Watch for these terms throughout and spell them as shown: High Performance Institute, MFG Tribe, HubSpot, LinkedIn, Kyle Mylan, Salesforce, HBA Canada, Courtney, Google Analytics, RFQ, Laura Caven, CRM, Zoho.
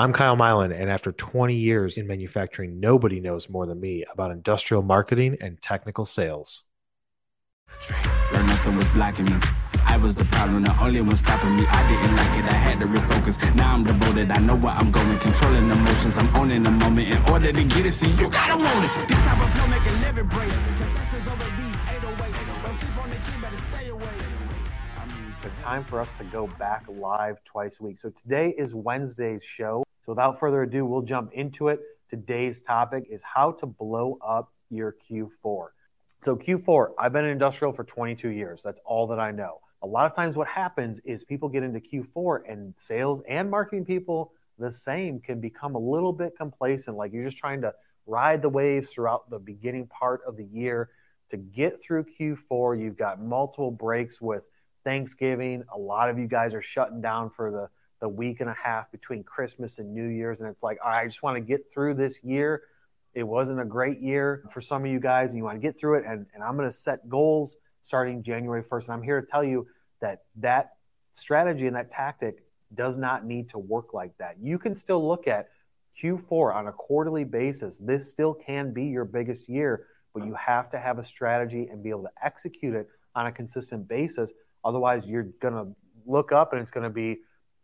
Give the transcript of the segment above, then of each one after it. I'm Kyle Mylan, and after 20 years in manufacturing, nobody knows more than me about industrial marketing and technical sales. Learn nothing was blocking me. I was the problem, the only one stopping me. I didn't like it, I had to refocus. Now I'm devoted, I know where I'm going. Controlling emotions, I'm owning the moment. In order to get it, see, you gotta want it. This type of flow make a living break. Confessions over these 808s. Don't keep on the key, better stay away. It's time for us to go back live twice a week. So today is Wednesday's show. So without further ado, we'll jump into it. Today's topic is how to blow up your Q4. So Q4, I've been in industrial for 22 years. That's all that I know. A lot of times what happens is people get into Q4 and sales and marketing people, the same, can become a little bit complacent. Like you're just trying to ride the waves throughout the beginning part of the year. To get through Q4, you've got multiple breaks with Thanksgiving. A lot of you guys are shutting down for the week and a half between Christmas and New Year's. And it's like, all right, I just want to get through this year. It wasn't a great year for some of you guys, and you want to get through it. And I'm going to set goals starting January 1st. And I'm here to tell you that that strategy and that tactic does not need to work like that. You can still look at Q4 on a quarterly basis. This still can be your biggest year, but you have to have a strategy and be able to execute it on a consistent basis. Otherwise, you're going to look up and it's going to be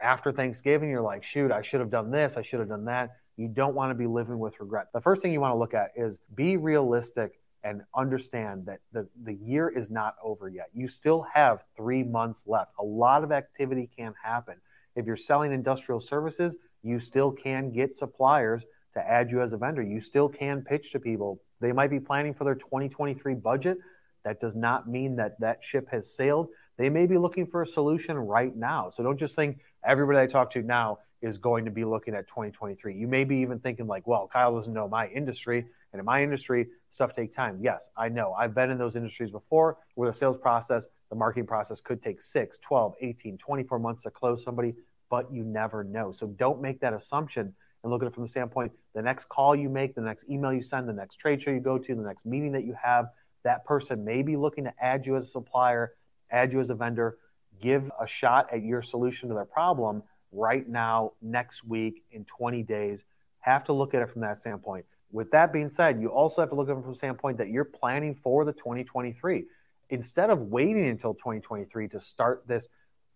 after Thanksgiving. You're like, shoot, I should have done this. I should have done that. You don't want to be living with regret. The first thing you want to look at is be realistic and understand that the year is not over yet. You still have 3 months left. A lot of activity can happen. If you're selling industrial services, you still can get suppliers to add you as a vendor. You still can pitch to people. They might be planning for their 2023 budget. That does not mean that that ship has sailed. They may be looking for a solution right now. So don't just think everybody I talk to now is going to be looking at 2023. You may be even thinking like, well, Kyle doesn't know my industry. And in my industry, stuff takes time. Yes, I know. I've been in those industries before where the sales process, the marketing process could take 6, 12, 18, 24 months to close somebody, but you never know. So don't make that assumption and look at it from the standpoint, the next call you make, the next email you send, the next trade show you go to, the next meeting that you have, that person may be looking to add you as a supplier, add you as a vendor, give a shot at your solution to their problem right now, next week, in 20 days. Have to look at it from that standpoint. With that being said, you also have to look at it from the standpoint that you're planning for the 2023. Instead of waiting until 2023 to start this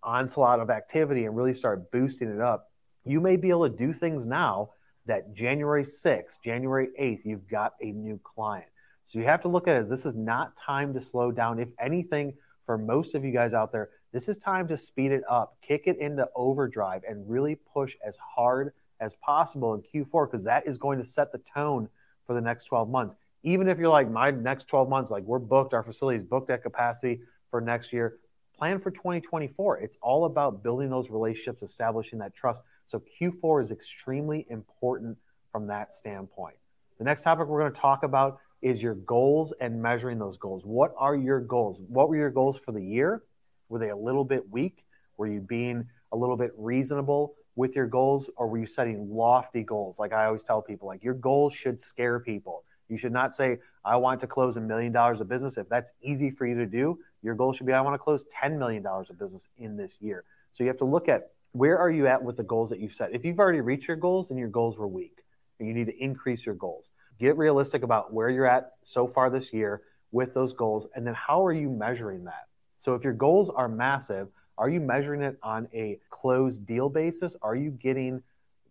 onslaught of activity and really start boosting it up, you may be able to do things now that January 6th, January 8th, you've got a new client. So you have to look at it as this is not time to slow down. If anything, for most of you guys out there, this is time to speed it up, kick it into overdrive, and really push as hard as possible in Q4, because that is going to set the tone for the next 12 months. Even if you're like, my next 12 months, like we're booked, our facility is booked at capacity for next year, plan for 2024. It's all about building those relationships, establishing that trust. So Q4 is extremely important from that standpoint. The next topic we're going to talk about is your goals and measuring those goals. What are your goals? What were your goals for the year? Were they a little bit weak? Were you being a little bit reasonable with your goals, or were you setting lofty goals? Like I always tell people, like your goals should scare people. You should not say, I want to close $1 million of business. If that's easy for you to do, your goal should be, I want to close $10 million of business in this year. So you have to look at where are you at with the goals that you've set. If you've already reached your goals and your goals were weak, and you need to increase your goals. Get realistic about where you're at so far this year with those goals, and then how are you measuring that? So if your goals are massive, are you measuring it on a closed deal basis? Are you getting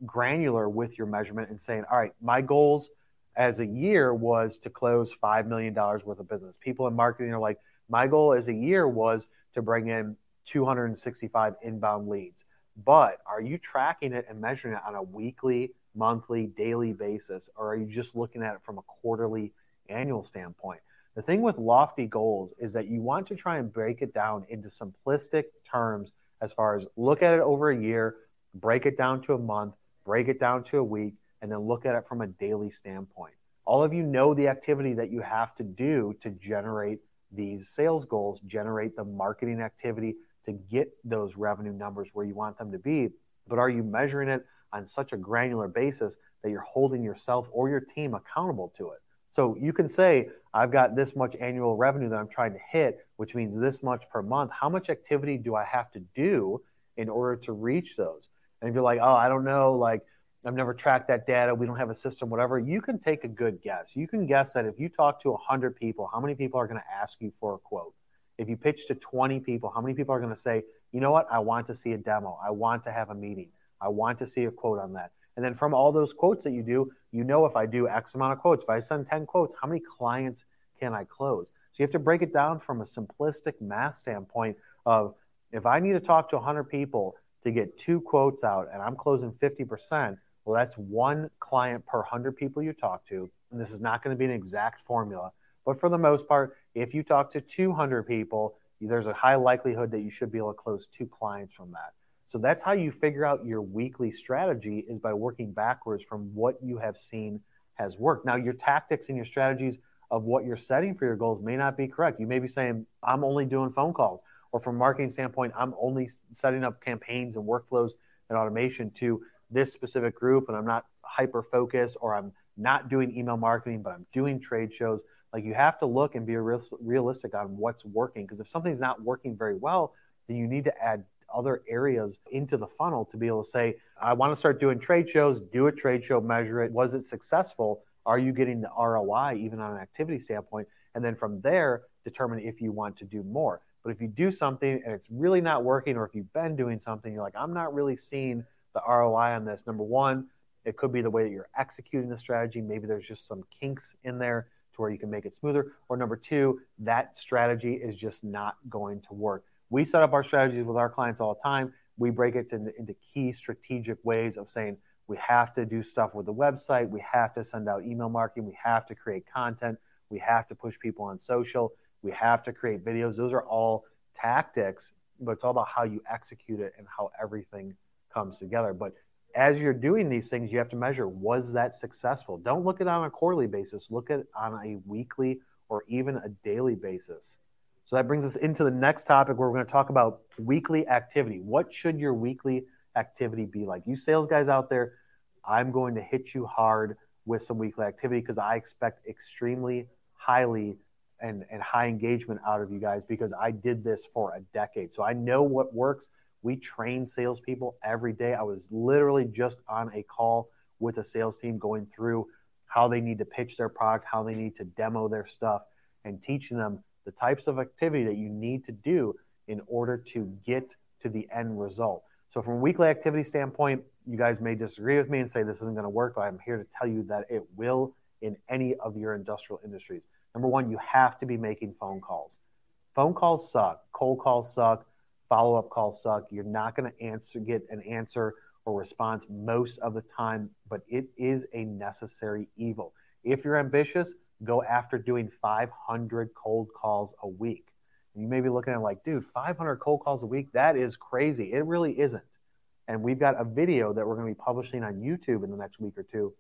granular with your measurement and saying, all right, my goals as a year was to close $5 million worth of business. People in marketing are like, my goal as a year was to bring in 265 inbound leads. But are you tracking it and measuring it on a weekly, monthly, daily basis? Or are you just looking at it from a quarterly, annual standpoint? The thing with lofty goals is that you want to try and break it down into simplistic terms as far as look at it over a year, break it down to a month, break it down to a week, and then look at it from a daily standpoint. All of you know the activity that you have to do to generate these sales goals, generate the marketing activity to get those revenue numbers where you want them to be. But are you measuring it on such a granular basis that you're holding yourself or your team accountable to it? So you can say, I've got this much annual revenue that I'm trying to hit, which means this much per month. How much activity do I have to do in order to reach those? And if you're like, oh, I don't know, like I've never tracked that data, we don't have a system, whatever, you can take a good guess. You can guess that if you talk to 100 people, how many people are going to ask you for a quote? If you pitch to 20 people, how many people are going to say, you know what, I want to see a demo. I want to have a meeting. I want to see a quote on that. And then from all those quotes that you do, you know, if I do X amount of quotes, if I send 10 quotes, how many clients can I close? So you have to break it down from a simplistic math standpoint of, if I need to talk to 100 people to get 2 quotes out and I'm closing 50%, well, that's 1 client per 100 people you talk to. And this is not going to be an exact formula. But for the most part, if you talk to 200 people, there's a high likelihood that you should be able to close 2 clients from that. So that's how you figure out your weekly strategy, is by working backwards from what you have seen has worked. Now, your tactics and your strategies of what you're setting for your goals may not be correct. You may be saying, I'm only doing phone calls, or from a marketing standpoint, I'm only setting up campaigns and workflows and automation to this specific group, and I'm not hyper-focused, or I'm not doing email marketing, but I'm doing trade shows. Like, you have to look and be realistic on what's working, because if something's not working very well, then you need to add other areas into the funnel to be able to say, I want to start doing trade shows, do a trade show, measure it. Was it successful? Are you getting the ROI even on an activity standpoint? And then from there, determine if you want to do more. But if you do something and it's really not working, or if you've been doing something, you're like, I'm not really seeing the ROI on this. Number one, it could be the way that you're executing the strategy. Maybe there's just some kinks in there to where you can make it smoother. Or number two, that strategy is just not going to work. We set up our strategies with our clients all the time. We break it into key strategic ways of saying, we have to do stuff with the website. We have to send out email marketing. We have to create content. We have to push people on social. We have to create videos. Those are all tactics, but it's all about how you execute it and how everything comes together. But as you're doing these things, you have to measure, was that successful? Don't look at it on a quarterly basis. Look at it on a weekly or even a daily basis. So that brings us into the next topic, where we're going to talk about weekly activity. What should your weekly activity be like? You sales guys out there, I'm going to hit you hard with some weekly activity, because I expect extremely highly and high engagement out of you guys, because I did this for a decade. So I know what works. We train salespeople every day. I was literally just on a call with a sales team going through how they need to pitch their product, how they need to demo their stuff, and teaching them the types of activity that you need to do in order to get to the end result. So from a weekly activity standpoint, you guys may disagree with me and say this isn't going to work, but I'm here to tell you that it will in any of your industrial industries. Number one, you have to be making phone calls. Phone calls suck. Cold calls suck. Follow-up calls suck. You're not going to get an answer or response most of the time, but it is a necessary evil. If you're ambitious, go after doing 500 cold calls a week. And you may be looking at like, dude, 500 cold calls a week? That is crazy. It really isn't. And we've got a video that we're going to be publishing on YouTube in the next week or two.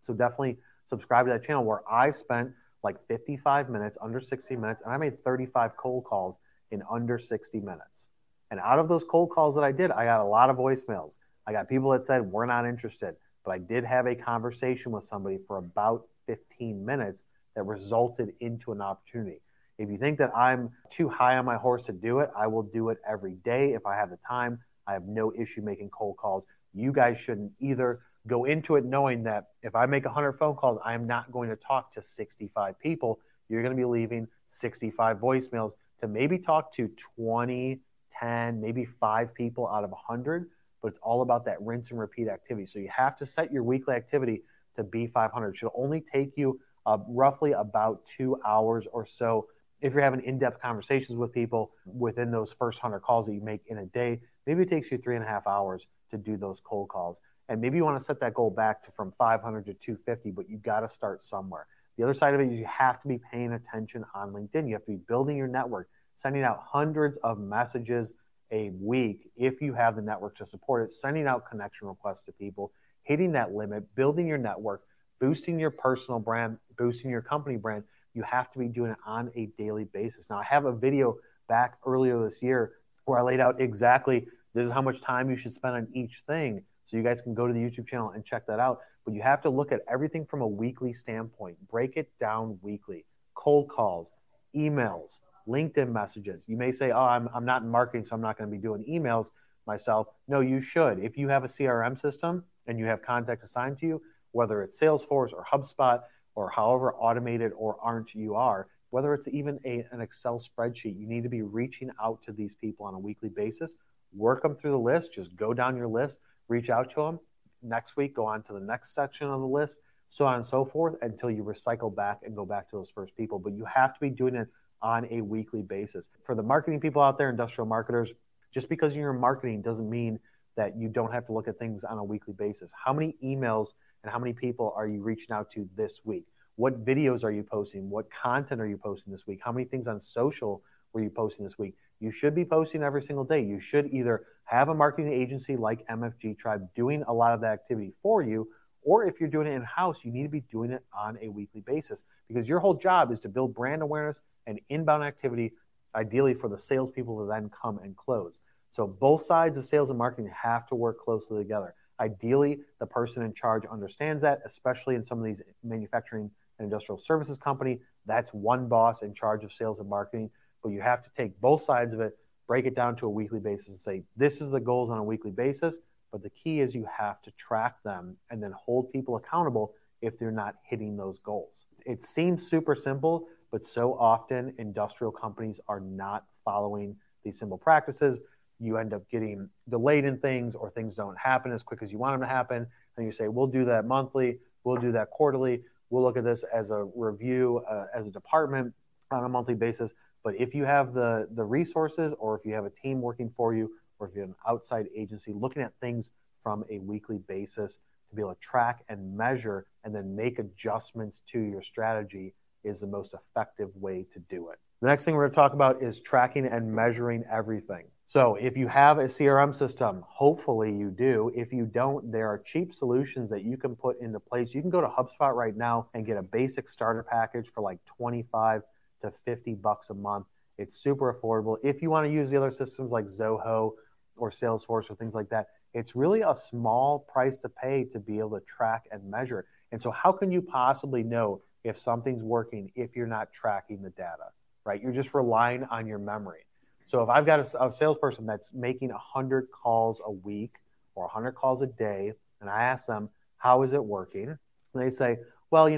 So definitely subscribe to that channel, where I spent like 55 minutes, under 60 minutes, and I made 35 cold calls in under 60 minutes. And out of those cold calls that I did, I got a lot of voicemails. I got people that said, we're not interested. But I did have a conversation with somebody for about 15 minutes that resulted into an opportunity. If you think that I'm too high on my horse to do it, I will do it every day if I have the time. I have no issue making cold calls. You guys shouldn't either. Go into it knowing that if I make 100 phone calls, I am not going to talk to 65 people. You're going to be leaving 65 voicemails to maybe talk to 20, 10, maybe 5 people out of 100, but it's all about that rinse and repeat activity. So you have to set your weekly activity to be 500. It should only take you roughly about 2 hours or so. If you're having in-depth conversations with people within those first 100 calls that you make in a day, maybe it takes you 3.5 hours to do those cold calls. And maybe you want to set that goal back to from 500 to 250, but you got to start somewhere. The other side of it is you have to be paying attention on LinkedIn. You have to be building your network, sending out hundreds of messages a week if you have the network to support it, sending out connection requests to people, hitting that limit, building your network, boosting your personal brand, boosting your company brand. You have to be doing it on a daily basis. Now, I have a video back earlier this year where I laid out exactly this is how much time you should spend on each thing. So you guys can go to the YouTube channel and check that out. But you have to look at everything from a weekly standpoint. Break it down weekly. Cold calls, emails, LinkedIn messages. You may say, oh, I'm not in marketing, so I'm not going to be doing emails myself. No, you should. If you have a CRM system, and you have contacts assigned to you, whether it's Salesforce or HubSpot or however automated or aren't you are, whether it's even an Excel spreadsheet, you need to be reaching out to these people on a weekly basis. Work them through the list. Just go down your list, reach out to them. Next week, go on to the next section on the list, so on and so forth until you recycle back and go back to those first people. But you have to be doing it on a weekly basis. For the marketing people out there, industrial marketers, just because you're in marketing doesn't mean that you don't have to look at things on a weekly basis. How many emails and how many people are you reaching out to this week? What videos are you posting? What content are you posting this week? How many things on social were you posting this week? You should be posting every single day. You should either have a marketing agency like MFG Tribe doing a lot of that activity for you, or if you're doing it in-house, you need to be doing it on a weekly basis, because your whole job is to build brand awareness and inbound activity, ideally for the salespeople to then come and close. So both sides of sales and marketing have to work closely together. Ideally, the person in charge understands that, especially in some of these manufacturing and industrial services company. That's one boss in charge of sales and marketing, but you have to take both sides of it, break it down to a weekly basis and say, this is the goals on a weekly basis. But the key is you have to track them and then hold people accountable if they're not hitting those goals. It seems super simple, but so often industrial companies are not following these simple practices. You end up getting delayed in things, or things don't happen as quick as you want them to happen. And you say, we'll do that monthly, we'll do that quarterly, we'll look at this as a review, as a department on a monthly basis. But if you have the resources, or if you have a team working for you, or if you're an outside agency, looking at things from a weekly basis to be able to track and measure and then make adjustments to your strategy is the most effective way to do it. The next thing we're going to talk about is tracking and measuring everything. So if you have a CRM system, hopefully you do. If you don't, there are cheap solutions that you can put into place. You can go to HubSpot right now and get a basic starter package for like $25 to $50 a month. It's super affordable. If you want to use the other systems like Zoho or Salesforce or things like that, it's really a small price to pay to be able to track and measure. And so how can you possibly know if something's working if you're not tracking the data, right? You're just relying on your memory. So if I've got a salesperson that's making 100 calls a week or 100 calls a day, and I ask them, how is it working? And they say, well,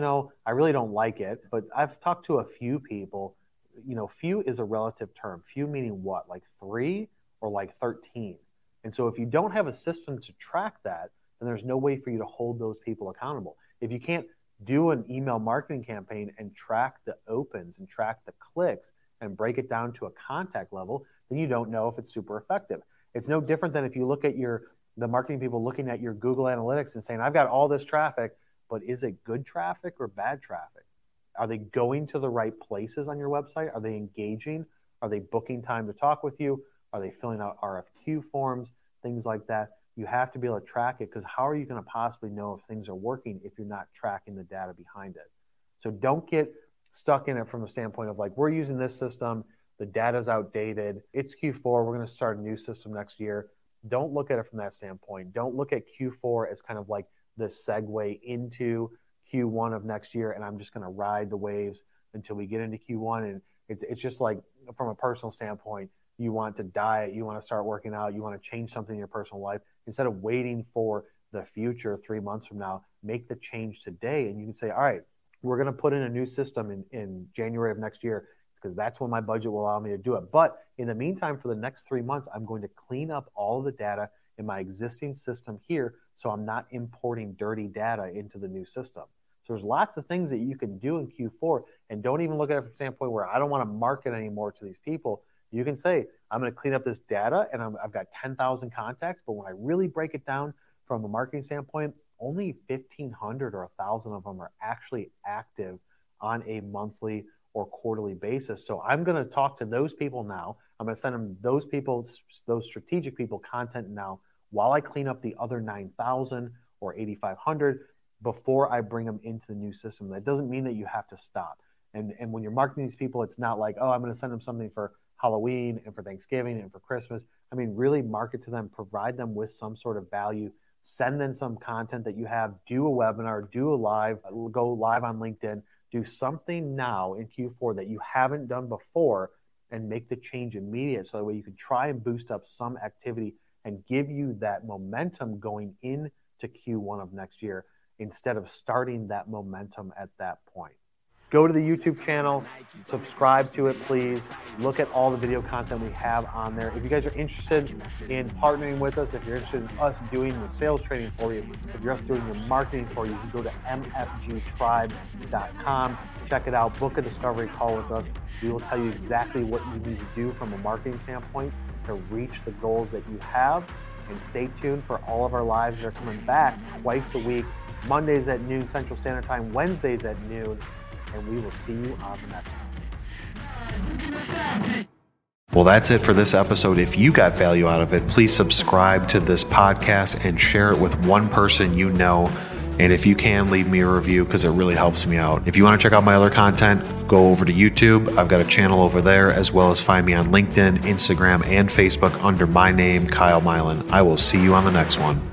I really don't like it, but I've talked to a few people. Few is a relative term. Few meaning what? Like 3 or like 13. And so if you don't have a system to track that, then there's no way for you to hold those people accountable. If you can't do an email marketing campaign and track the opens and track the clicks and break it down to a contact level, then you don't know if it's super effective. It's no different than if you look at the marketing people looking at your Google Analytics and saying, I've got all this traffic, but is it good traffic or bad traffic? Are they going to the right places on your website? Are they engaging? Are they booking time to talk with you? Are they filling out RFQ forms? Things like that. You have to be able to track it, because how are you going to possibly know if things are working if you're not tracking the data behind it? So don't get stuck in it from the standpoint of like, we're using this system, the data's outdated, it's Q4, we're going to start a new system next year. Don't look at it from that standpoint. Don't look at Q4 as kind of like the segue into Q1 of next year, and I'm just going to ride the waves until we get into Q1. And it's just like, from a personal standpoint, you want to diet, you want to start working out, you want to change something in your personal life. Instead of waiting for the future 3 months from now, make the change today. And you can say, all right, we're going to put in a new system in January of next year, because that's when my budget will allow me to do it. But in the meantime, for the next 3 months, I'm going to clean up all of the data in my existing system here, so I'm not importing dirty data into the new system. So there's lots of things that you can do in Q4, and don't even look at it from the standpoint where I don't want to market anymore to these people. You can say, I'm going to clean up this data, and I've got 10,000 contacts, but when I really break it down from a marketing standpoint, only 1,500 or 1,000 of them are actually active on a monthly or quarterly basis. So I'm going to talk to those people now. I'm going to send them those people, those strategic people, content now, while I clean up the other 9,000 or 8,500 before I bring them into the new system. That doesn't mean that you have to stop. And when you're marketing these people, it's not like, oh, I'm going to send them something for Halloween and for Thanksgiving and for Christmas. I mean, really market to them, provide them with some sort of value, send them some content that you have, do a webinar, do a live, go live on LinkedIn, do something now in Q4 that you haven't done before, and make the change immediate, so that way you can try and boost up some activity and give you that momentum going into to Q1 of next year instead of starting that momentum at that point. Go to the YouTube channel, subscribe to it, please. Look at all the video content we have on there. If you guys are interested in partnering with us, if you're interested in us doing the sales training for you, if you're us doing the marketing for you, you can go to mfgtribe.com. Check it out. Book a discovery call with us. We will tell you exactly what you need to do from a marketing standpoint to reach the goals that you have. And stay tuned for all of our lives that are coming back twice a week, Mondays at noon Central Standard Time, Wednesdays at noon. And we will see you on the next one. Well, that's it for this episode. If you got value out of it, please subscribe to this podcast and share it with one person you know. And if you can, leave me a review because it really helps me out. If you want to check out my other content, go over to YouTube. I've got a channel over there, as well as find me on LinkedIn, Instagram, and Facebook under my name, Kyle Mylan. I will see you on the next one.